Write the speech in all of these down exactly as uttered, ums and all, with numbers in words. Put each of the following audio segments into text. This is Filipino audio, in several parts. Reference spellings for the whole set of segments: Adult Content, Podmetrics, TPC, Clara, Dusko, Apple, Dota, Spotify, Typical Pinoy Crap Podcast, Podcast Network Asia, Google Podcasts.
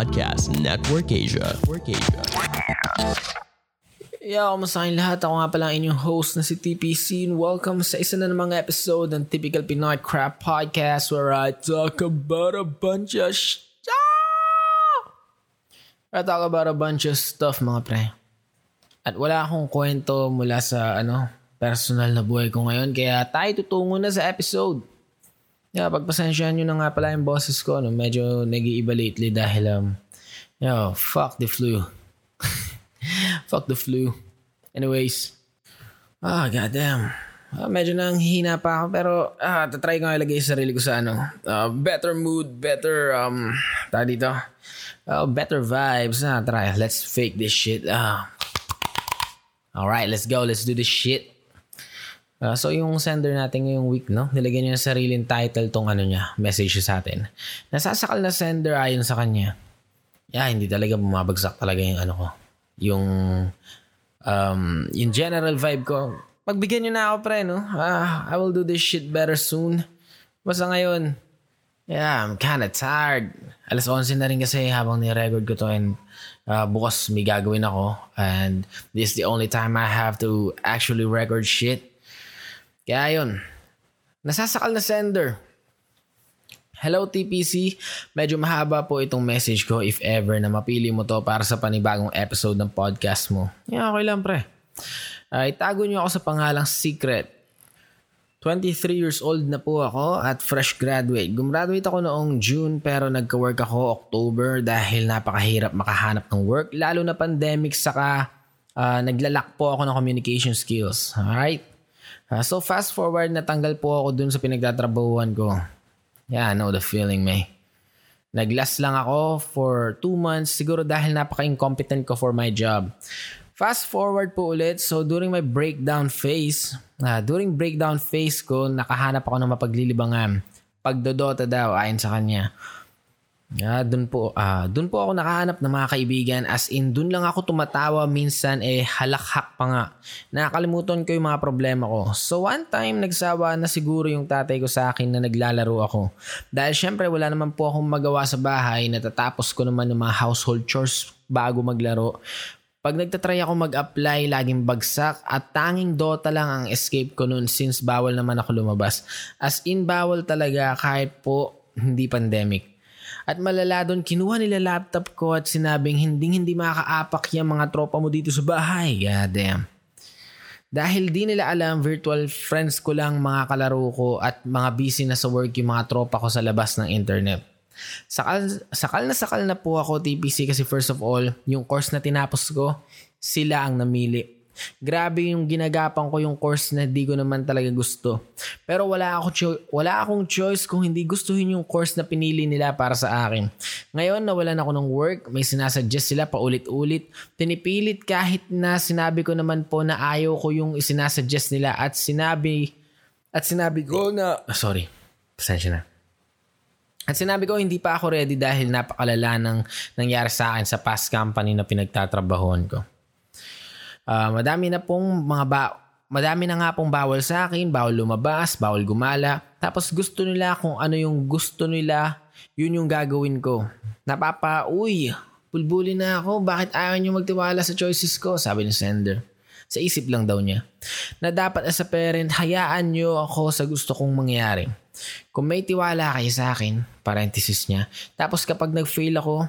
Podcast Network Asia. Network Asia. Yo, kumusta kayong lahat? Ako nga pala ang inyong host na si T P C and welcome sa isa na namang episode ng Typical Pinoy Crap Podcast where I talk about a bunch of sh... I talk about a bunch of stuff, mga pre. At wala akong kwento mula sa ano personal na buhay ko ngayon kaya tayo tutungo na sa episode. Yeah, pagpasensyahan nyo na nga pala yung boses ko. No? Medyo nag-iiba lately dahil, um, you know, fuck the flu. Fuck the flu. Anyways. Ah, oh, goddamn. Ah, medyo nanghihina pa ako pero ah, tatry ko nga ilagay sarili ko sa ano. Uh, better mood, better, um, tayo dito. Uh, better vibes. Ah, try. Let's fake this shit. Ah. Alright, let's go. Let's do this shit. Uh, so yung sender natin ngayong week, no? Nilagyan niya ng sariling title tong ano niya, message niya sa atin. Nasasakal na sender ayon sa kanya. Yeah, hindi talaga bumabagsak talaga yung ano ko. Yung um, yung general vibe ko. Pagbigyan niyo na ako, pre, no? Ah, I will do this shit better soon. Basta ngayon, yeah, I'm kinda tired. alas onse na rin kasi habang ni-record ko to and uh, bukas may gagawin ako. And this is the only time I have to actually record shit. Kaya yun, nasasakal na sender. Hello T P C, medyo mahaba po itong message ko if ever na mapili mo to para sa panibagong episode ng podcast mo. Yeah, okay lang pre. Uh, itago nyo ako sa pangalang Secret. twenty-three years old na po ako at fresh graduate. Gumraduate ako noong June pero nagka-work ako October dahil napakahirap makahanap ng work. Lalo na pandemic saka uh, naglalak po ako ng communication skills. Alright? Uh, so fast forward, natanggal po ako dun sa pinagtatrabahuan ko. Yeah, I know the feeling, may. Nag-last lang ako for two months, siguro dahil napaka-incompetent ko for my job. Fast forward po ulit, so during my breakdown phase, uh, during breakdown phase ko, nakahanap ako ng mapaglilibangan. Pagdodota daw, ayon sa kanya. Yeah, dun po, uh, dun po ako nakahanap ng mga kaibigan as in dun lang ako tumatawa minsan eh halakhak pa nga. Nakakalimutan ko yung mga problema ko. So one time nagsawa na siguro yung tatay ko sa akin na naglalaro ako. Dahil syempre wala naman po akong magawa sa bahay, natatapos ko naman ng mga household chores bago maglaro. Pag nagtatry ako mag-apply, laging bagsak at tanging Dota lang ang escape ko noon since bawal naman ako lumabas. As in bawal talaga kahit po hindi pandemic. At malala doon, kinuha nila laptop ko at sinabing hinding-hindi makakaapak yung mga tropa mo dito sa bahay. God damn. Dahil di nila alam, virtual friends ko lang mga kalaro ko at mga busy na sa work yung mga tropa ko sa labas ng internet. Sakal, sakal na sakal na po ako T P C kasi first of all, yung course na tinapos ko, sila ang namili. Grabe yung ginagapan ko yung course na di ko naman talaga gusto. Pero wala ako cho- wala akong choice kung hindi gustuhin yung course na pinili nila para sa akin. Ngayon nawalan ako ng work, may sinasuggest sila paulit-ulit. Pinipilit kahit na sinabi ko naman po na ayaw ko yung isinasuggest nila at sinabi at sinabi ko na oh, sorry. Pasensya na. At sinabi ko hindi pa ako ready dahil napakalala ng nangyari sa akin sa past company na pinagtatrabahoan ko. Uh, madami na pong mga ba- madami na nga pong bawal sa akin, bawal lumabas, bawal gumala. Tapos gusto nila kung ano yung gusto nila, yun yung gagawin ko. Napapa, uy, bulbuli na ako, bakit ayaw niyo magtiwala sa choices ko? Sabi ni sender. Sa isip lang daw niya. Na dapat as a parent, hayaan niyo ako sa gusto kong mangyari. Kung may tiwala kayo sa akin, parenthesis niya, tapos kapag nag-fail ako,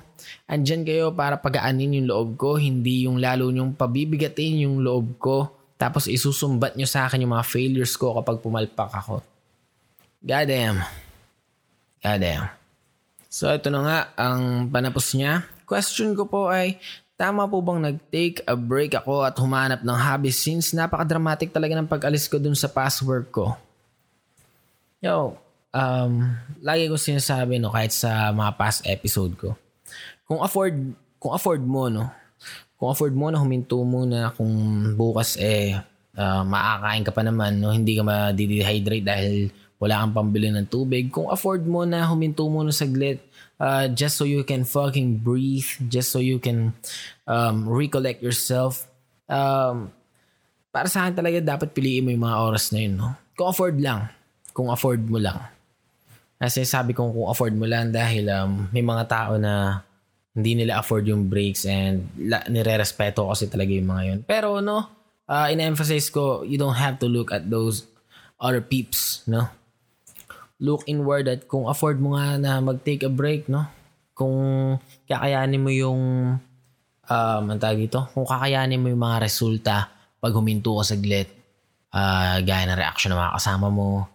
andyan kayo para pagaanin yung loob ko, hindi yung lalo niyong pabibigatin yung loob ko, tapos isusumbat niyo sa akin yung mga failures ko kapag pumalpak ako. God damn. God damn. So ito na nga ang panapos niya. Question ko po ay, tama po bang nag-take a break ako at humanap ng hobby since napaka-dramatic talaga ng pag-alis ko dun sa past work ko? Yo, um, lagi ko sinasabi no kahit sa mga past episode ko. Kung afford, kung afford mo no, kung afford mo na huminto muna kung bukas eh uh, makakain ka pa naman no, hindi ka ma-dehydrate dahil wala kang pambili ng tubig. Kung afford mo na huminto muna saglit uh, just so you can fucking breathe, just so you can um, recollect yourself. Um, para sa akin talaga dapat piliin mo yung mga oras na yun no. Kung afford lang. Kung afford mo lang. Kasi sabi kong kung afford mo lang dahil um, may mga tao na hindi nila afford yung breaks and la- nire-respeto kasi talaga yung mga yun. Pero no, uh, in-emphasize ko, you don't have to look at those other peeps, no? Look inward at kung afford mo nga na mag-take a break, no? Kung kakayanin mo yung um, ang tawag dito, kung kakayanin mo yung mga resulta pag huminto ka saglit, uh, gaya ng reaction ng mga kasama mo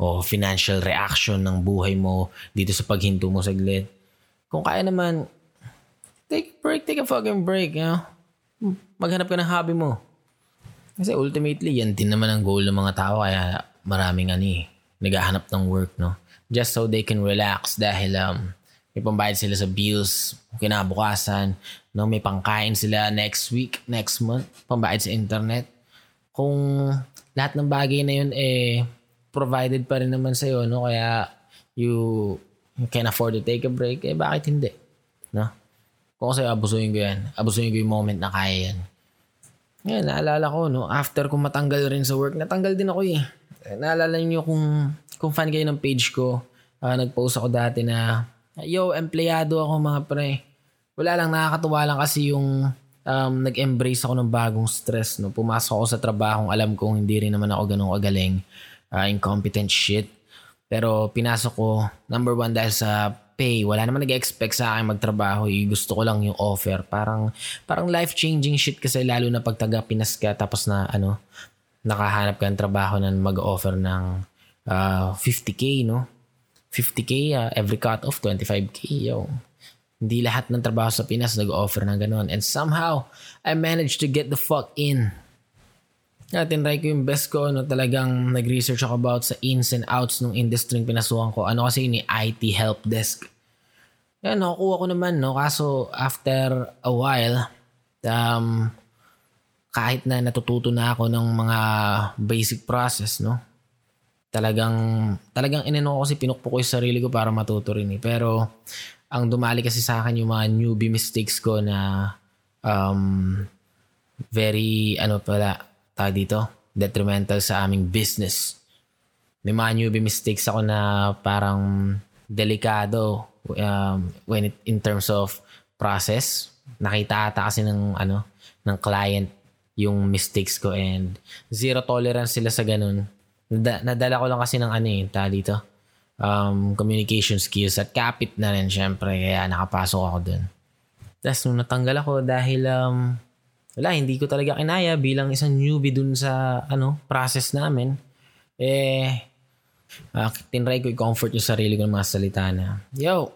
o financial reaction ng buhay mo dito sa paghinto mo saglit. Kung kaya naman, take a break, take a fucking break, you know? Maghanap ka ng hobby mo. Kasi ultimately, yan din naman ang goal ng mga tao, kaya maraming ani, naghahanap ng work, no? Just so they can relax dahil um, may pambayad sila sa bills, kinabukasan, no? May pangkain sila next week, next month, pambayad sa internet. Kung lahat ng bagay na yun, eh, provided pa rin naman sa'yo, no? Kaya you can afford to take a break, eh, bakit hindi? No? Kung sa'yo, abusuhin ko yan. Abusuhin ko yung moment na kaya yan. Ngayon, naalala ko, no? After kong matanggal rin sa work, natanggal din ako eh. Naalala niyo kung, kung fan kayo ng page ko, uh, nag-post ako dati na, yo, empleyado ako mga pre. Wala lang, nakakatuwa lang kasi yung um, nag-embrace ako ng bagong stress, no? Pumasok ako sa trabaho, alam kong hindi rin naman ako ganun kagaling, uh, incompetent shit. Pero pinasok ko, number one, dahil sa pay, wala naman nag-expect sa akin magtrabaho. Gusto ko lang yung offer. Parang parang life-changing shit kasi lalo na pag taga-Pinas ka tapos na ano, nakahanap ka ng trabaho na mag-offer ng uh, fifty thousand, no? fifty thousand uh, every cut-off, twenty-five thousand. Yo. Hindi lahat ng trabaho sa Pinas nag-offer ng ganun. And somehow, I managed to get the fuck in. At tinry ko yung best ko, no? Talagang nag-research ako about sa ins and outs ng industry ng pinasukan ko. Ano kasi yun, I T help desk. Yan, nakukuha ko naman, no? Kaso after a while, um, kahit na natututo na ako ng mga basic process, no? Talagang, talagang inano ko kasi pinukpo ko yung sarili ko para matuto rin eh. Pero ang dumali kasi sa akin yung mga newbie mistakes ko na um, very, ano pala, dito, detrimental sa aming business. May mga newbie mistakes ako na parang delikado um, when it, in terms of process. Nakita ata kasi ng, ano, ng client yung mistakes ko and zero tolerance sila sa ganun. Nad- nadala ko lang kasi ng ano eh, dito, um, communication skills at kapit na rin syempre kaya nakapasok ako dun. Tapos nung natanggal ako dahil um, wala, hindi ko talaga kinaya bilang isang newbie dun sa ano process namin. Eh, uh, tinry ko i-comfort yung sarili ko ng mga salita na, yo,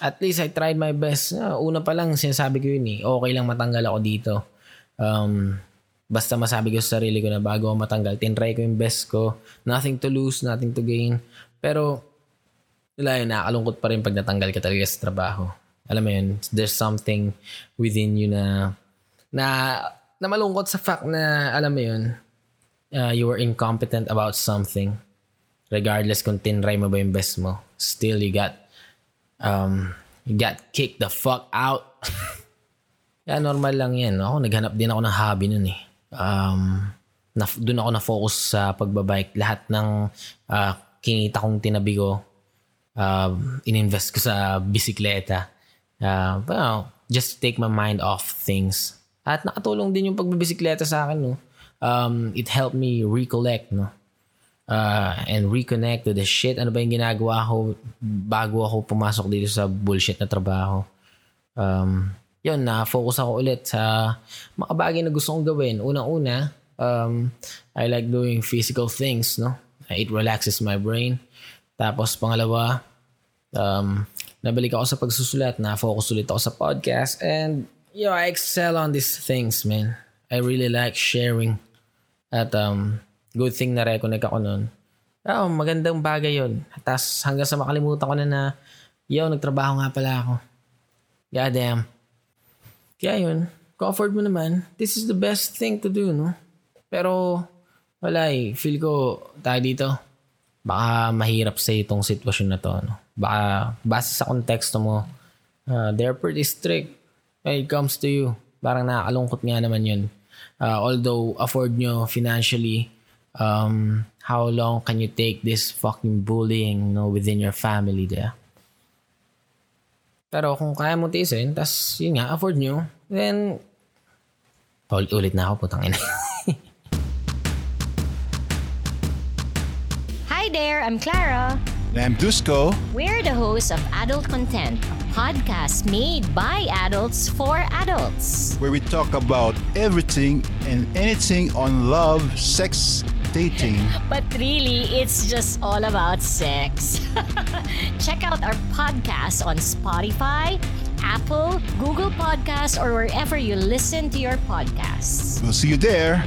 at least I tried my best. Uh, una pa lang, sinasabi ko yun eh, okay lang matanggal ako dito. Um, basta masabi ko sa sarili ko na bago ako matanggal, tinry ko yung best ko. Nothing to lose, nothing to gain. Pero, wala yun, nakakalungkot pa rin pag natanggal ka talaga sa trabaho. Alam mo yun, there's something within you na na na malungkot sa fact na alam mo yun, uh, you were incompetent about something. Regardless kung tinry mo ba yung best mo, still you got um you got kicked the fuck out. Yeah, normal lang yan. Ako naghanap din ako ng hobby nun eh. Um na, doon ako na-focus sa pagbabike. Lahat ng uh, kinita kong tinabi ko, uh, ininvest ko sa bisikleta. Uh, well, just take my mind off things. At nakatulong din yung pagbibisikleta sa akin, no? Um, it helped me recollect, no? Uh, and reconnect to the shit. Ano ba yung ginagawa ko bago ako pumasok dito sa bullshit na trabaho? Um, yun, na-focus ako ulit sa mga bagay na gusto kong gawin. Unang-una, um, I like doing physical things, no? It relaxes my brain. Tapos, pangalawa, um, nabalik ako sa pagsusulat. Na-focus ulit ako sa podcast. And yo, I excel on these things, man. I really like sharing. At um, good thing na reconnect ako nun. Oh, magandang bagay yun. Tapos hanggang sa makalimutan ko na na, yo, nagtrabaho nga pala ako. God damn. Kaya yun, comfort mo naman. This is the best thing to do, no? Pero, wala eh. Feel ko, tayo dito, baka mahirap sa itong sitwasyon na to, no? Baka, base sa konteksto mo, uh, they're pretty strict. When it comes to you, parang nakakalungkot nga naman yun. Uh, although, afford nyo financially, um, how long can you take this fucking bullying, you know, within your family there? Pero kung kaya mo tiisin, tas yun nga, afford nyo, then, ulit na ako, putang ina. Hi there, I'm Clara. And I'm Dusko. We're the hosts of Adult Content, a podcast made by adults for adults, where we talk about everything and anything on love, sex, dating. But really, it's just all about sex. Check out our podcast on Spotify, Apple, Google Podcasts, or wherever you listen to your podcasts. We'll see you there.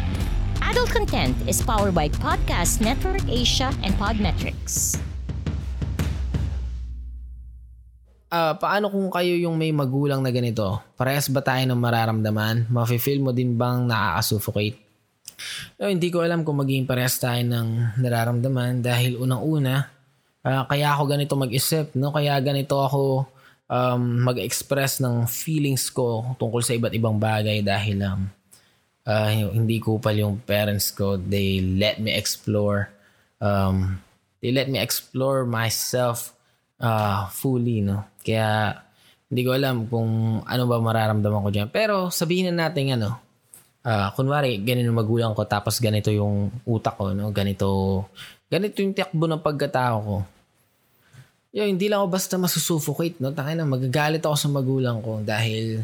Adult Content is powered by Podcast Network Asia and Podmetrics. Uh, paano kung kayo yung may magulang na ganito? Parehas ba tayo ng mararamdaman? Mafe-feel mo din bang nakaka-suffocate? No, hindi ko alam kung magiging parehas tayo ng nararamdaman dahil unang-una, uh, kaya ako ganito mag-isip, no? Kaya ganito ako um, mag-express ng feelings ko tungkol sa iba't ibang bagay dahil um, uh, hindi ko pa yung parents ko, they let me explore um, they let me explore myself Uh, fully, no? Kaya hindi ko alam kung ano ba mararamdaman ko dyan. Pero sabihin na natin, ano, uh, kunwari, ganito magulang ko tapos ganito yung utak ko, no? Ganito, ganito yung takbo ng pagkatao ko. Yo, hindi lang ako basta masusuffocate, no? Tangina, magagalit ako sa magulang ko dahil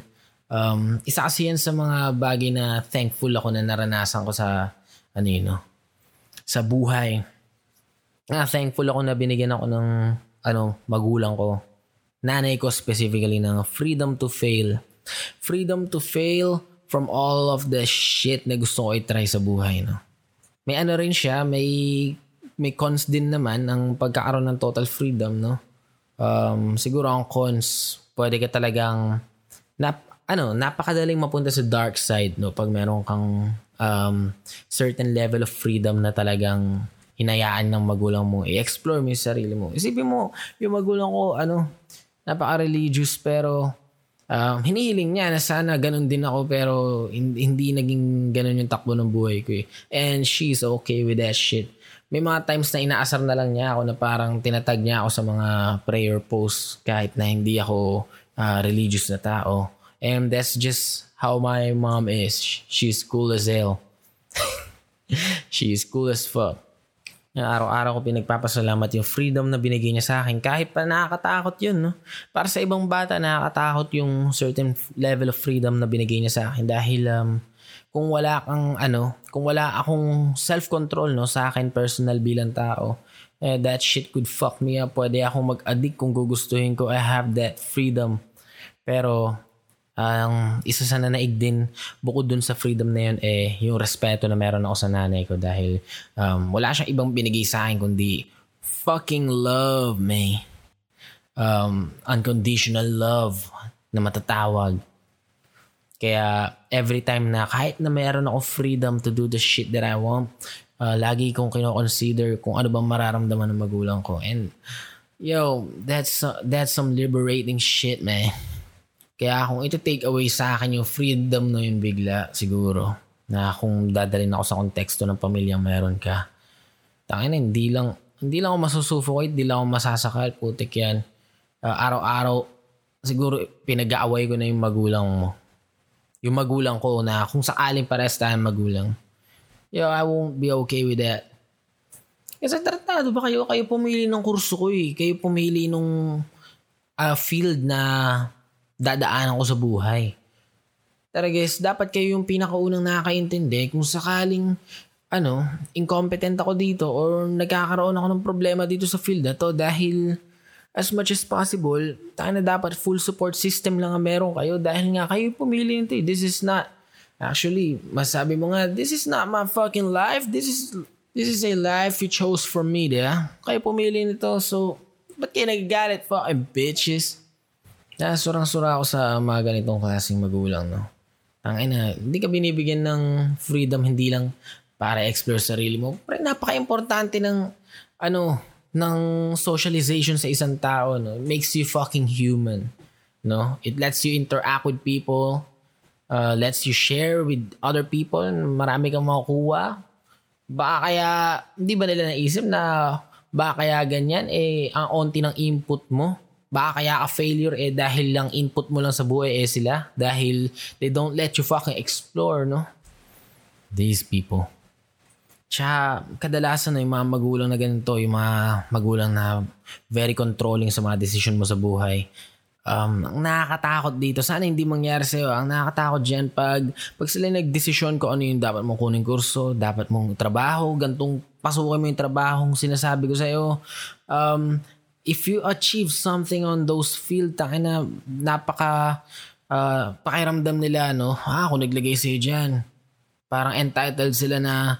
um, isa kasi yan sa mga bagay na thankful ako na naranasan ko sa, ano yun, no? Sa buhay. Ah, thankful ako na binigyan ako ng ano, magulang ko. Nanay ko specifically ng freedom to fail. Freedom to fail from all of the shit na gusto ko i-try sa buhay, no? May ano rin siya, may may cons din naman ang pagkakaroon ng total freedom, no? Um, siguro ang cons, pwede ka talagang nap, ano, napakadaling mapunta sa dark side, no? Pag meron kang um, certain level of freedom na talagang hinayaan ng magulang mo i-explore mo yung sarili mo. Isipin mo, yung magulang ko, ano, napaka-religious pero um, hinihiling niya na sana ganun din ako pero hindi, hindi naging ganun yung takbo ng buhay ko eh. And she's okay with that shit. May mga times na inaasar na lang niya ako na parang tinatag niya ako sa mga prayer posts kahit na hindi ako uh, religious na tao. And that's just how my mom is. She's cool as hell. She's cool as fuck. Araw-araw ko pinagpapasalamat yung freedom na binigay niya sa akin. Kahit pa nakakatakot yun, no? Para sa ibang bata, nakakatakot yung certain level of freedom na binigay niya sa akin. Dahil um, kung wala kang, ano, kung wala akong self-control, no, sa akin personal bilang tao, eh, that shit could fuck me up. Pwede akong mag-addict kung gugustuhin ko. I have that freedom. Pero ang um, isa sa nanaig din bukod dun sa freedom na yun eh yung respeto na meron ako sa nanay ko dahil um, wala siyang ibang binigay sa akin kundi fucking love, man. Um, unconditional love na matatawag. Kaya every time na kahit na meron ako freedom to do the shit that I want, uh, lagi kong kino-consider kung ano bang mararamdaman ng magulang ko. And yo, that's uh, that's some liberating shit, man. Kaya kung ito take away sa akin yung freedom na yun bigla, siguro, na kung dadalhin ako sa konteksto ng pamilya meron ka, tangina, hindi lang, hindi lang ako masusuffocate, hindi lang ako masasakal, putik yan. Uh, araw-araw, siguro pinag-aaway ko na yung magulang mo. Yung magulang ko na kung sakaling parehas tayong magulang. Yo, I won't be okay with that. Kasi tratado ba kayo? Kayo pumili ng kurso ko eh. Kayo pumili nung uh, field na dadaanan ko sa buhay. Tara guys, dapat kayo yung pinakaunang nakakaintindi kung sakaling ano, incompetent ako dito or nagkakaroon ako ng problema dito sa field na to dahil as much as possible, tayo na dapat full support system lang ang meron kayo dahil nga kayo pumili nito. This is not, actually, masabi mo nga, this is not my fucking life. This is this is a life you chose for me, diba? Kayo pumili nito, so ba't kayo nagagalit, fucking bitches? Nasurang-sura ako sa mga ganitong klaseng magulang, no? Tangina, hindi ka binibigyan ng freedom, hindi lang para explore sarili mo. Pero napaka-importante ng, ano, ng socialization sa isang tao, no? It makes you fucking human, no? It lets you interact with people, uh, lets you share with other people, marami kang makukuha. Baka kaya, hindi ba nila naisip na baka kaya ganyan, eh, ang onti ng input mo? Baka kaya ka failure eh dahil lang input mo lang sa buhay eh sila. Dahil they don't let you fucking explore, no? These people. Tsaka kadalasan no, yung mga magulang na ganito, yung mga magulang na very controlling sa mga decision mo sa buhay. Um, ang nakakatakot dito, sana hindi mangyari sa'yo. Ang nakakatakot dyan pag, pag sila nag-desisyon ko ano yung dapat mong kunin kurso, dapat mong trabaho, gantong pasukin mo yung trabaho, sinasabi ko sa'yo. Um, if you achieve something on those field, tayo na napaka uh, pakiramdam nila, no? Ah, kung naglagay sa'yo dyan, parang entitled sila na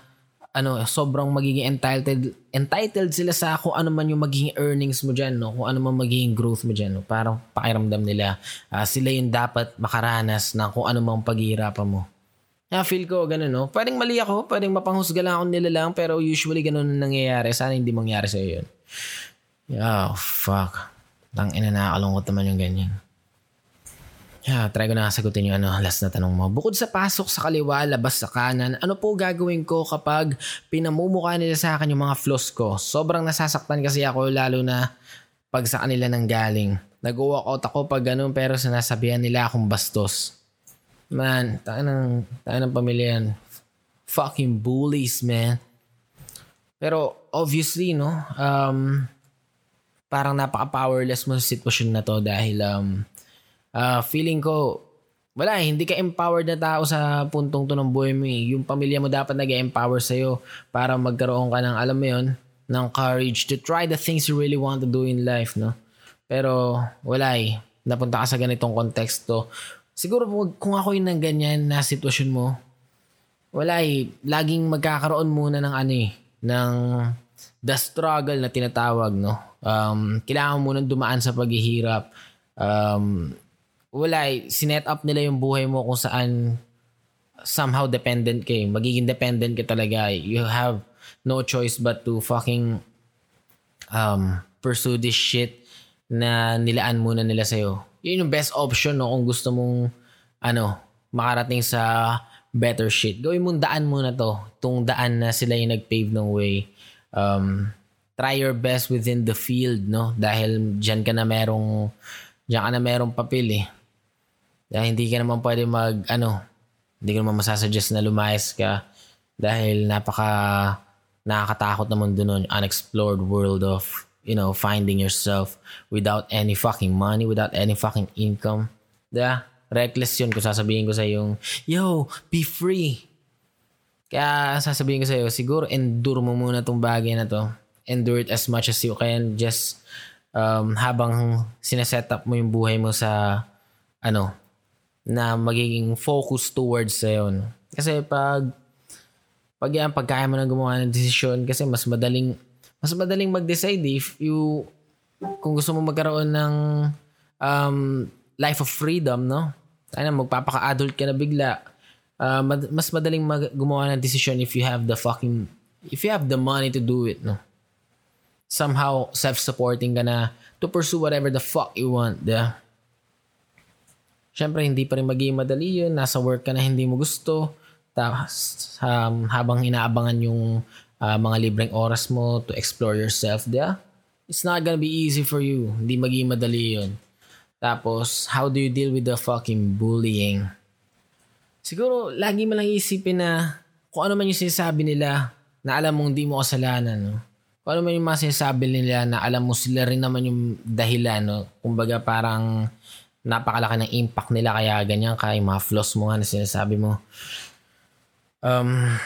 ano, sobrang magiging entitled entitled sila sa kung ano man yung magiging earnings mo dyan, no? Kung ano man magiging growth mo dyan, no? Parang pakiramdam nila uh, sila yung dapat makaranas na kung ano man paghihirapan mo. Yeah, feel ko ganun, no? Pwedeng mali ako, pwedeng mapanghusga lang ako nila lang, pero usually ganun nangyayari. Sana hindi mangyari sa'yo yun. Oh fuck, tangina, nakakalungkot naman yung ganyan. Yeah, try ko na sagutin yung ano, last na tanong mo. Bukod sa pasok sa kaliwa, labas sa kanan, ano po gagawin ko kapag pinamumukha nila sa akin yung mga flaws ko? Sobrang nasasaktan kasi ako, lalo na pag sa kanila nang galing. Nag-walkout ako pag ganun, pero sinasabihan nila akong bastos. Man, tayo ng, tayo ng pamilya. Fucking bullies, man. Pero obviously, no? Um, parang napaka-powerless mo sa sitwasyon na to dahil... Um, Uh, feeling ko, wala eh, hindi ka empowered na tao sa puntong to ng buhay mo eh. Yung pamilya mo dapat nag-empower sa'yo para magkaroon ka ng, alam mo yun, ng courage to try the things you really want to do in life, no? Pero wala eh, napunta ka sa ganitong konteksto. Siguro kung ako yung ganyan na sitwasyon mo, wala eh, laging magkakaroon muna ng ano eh, ng the struggle na tinatawag, no? Um, kailangan mo nang dumaan sa paghihirap. Um... Wala eh, sinet up nila yung buhay mo kung saan somehow dependent ka eh. Magiging dependent ka talaga eh. You have no choice but to fucking um, pursue this shit na nilaan muna nila sa'yo. Yun yung best option, no? Kung gusto mong ano, makarating sa better shit. Gawin mong daan muna to. Itong daan na sila yung nag-pave ng way. Um, try your best within the field, no? Dahil dyan ka na merong dyan ka na merong papel eh. Dahil hindi ka naman pwede mag, ano, hindi ko naman masasuggest na lumayas ka dahil napaka, nakakatakot naman dun nun, unexplored world of, you know, finding yourself without any fucking money, without any fucking income. Diba? Reckless yun kung sasabihin ko sa yung, yo, be free. Kaya sasabihin ko sa iyo, siguro endure mo muna tong bagay na to. Endure it as much as you can. Just, um, habang sineset up mo yung buhay mo sa, ano, na magiging focus towards sa'yo. No? Kasi pag pag yan, pag kaya mo na gumawa ng desisyon, kasi mas madaling mas madaling mag-decide if you, kung gusto mo magkaroon ng um, life of freedom, no? Tayo na, magpapaka-adult ka na bigla. Uh, mas madaling mag- gumawa ng desisyon if you have the fucking, if you have the money to do it, no? Somehow self-supporting ka na to pursue whatever the fuck you want, yeah? Siyempre, hindi pa rin magiging madali yun. Nasa work ka na hindi mo gusto. Tapos, um, habang inaabangan yung uh, mga libreng oras mo to explore yourself, yeah? It's not gonna be easy for you. Hindi magiging madali yun. Tapos, how do you deal with the fucking bullying? Siguro, lagi mo lang iisipin na kung ano man yung sinasabi nila na alam mong hindi mo kasalanan, no? Kung ano man yung mga sinasabi nila na alam mo sila rin naman yung dahilan, no? Kumbaga, parang napakalaki ng impact nila kaya ganyan kaya yung mga flaws mo nga na sinasabi mo. Um,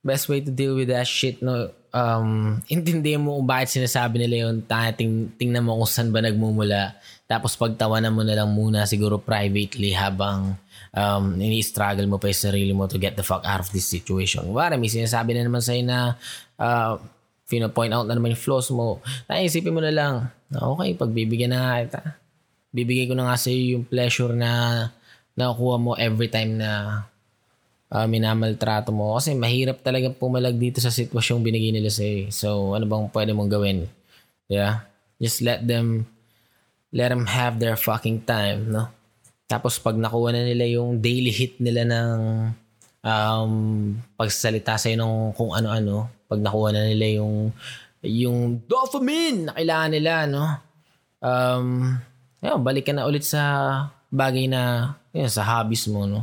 best way to deal with that shit, no? Um, intindihan mo kung bakit sinasabi nila yun. Ting, tingnan mo kung saan ba nagmumula. Tapos pagtawanan mo na lang muna siguro privately habang um, ini-struggle mo pa yung sarili mo to get the fuck out of this situation. Wala, may sinasabi na naman sa'yo na uh, pino-point out na naman yung flaws mo. Naisipin mo na lang, okay, pagbibigyan na nga, bibigay ko na nga sa'yo yung pleasure na nakukuha mo every time na uh, minamaltrato mo. Kasi mahirap talaga pumalag dito sa sitwasyong binigay nila sa'yo. So, ano bang pwede mong gawin? Yeah? Just let them, let them have their fucking time, no? Tapos pag nakuha na nila yung daily hit nila ng um, pagsalita sa'yo ng kung ano-ano, pag nakuha na nila yung yung dopamine na kailangan nila, no? Um, yun, balik ka na ulit sa bagay na, yun, sa hobbies mo, no?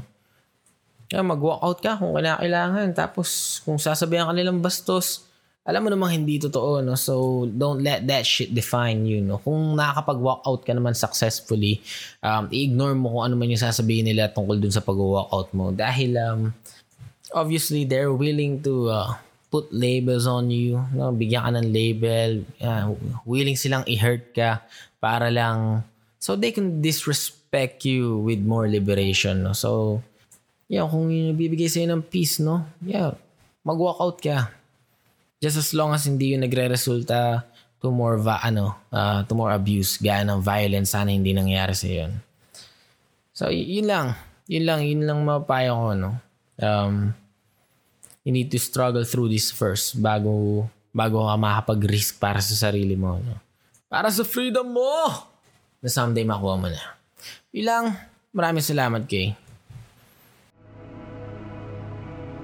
Yun, mag-walkout ka kung kailangan. Tapos, kung sasabihan ka nilang bastos, alam mo namang hindi totoo, no? So, don't let that shit define you, no? Kung nakakapag-walkout ka naman successfully, um, i-ignore mo kung ano man yung sasabihin nila tungkol dun sa pag-walkout mo. Dahil, um, obviously, they're willing to... Uh, put labels on you, no? Bigyan ka ng label, uh, willing silang i-hurt ka para lang, so they can disrespect you with more liberation, no? So, yeah, kung bibigay sa'yo ng peace, no? Yeah, mag-walkout ka. Just as long as hindi yun nagre-resulta to more, va- ano, uh, to more abuse, gaya ng violence, sana hindi nangyari sa'yo yun. So, y- yun lang. Yun lang, yun lang mapapayo ko, no? Um, you need to struggle through this first bago bago ka makapag-risk para sa sarili mo. No? Para sa freedom mo! Na someday makuha mo na. Ilang, maraming salamat kay.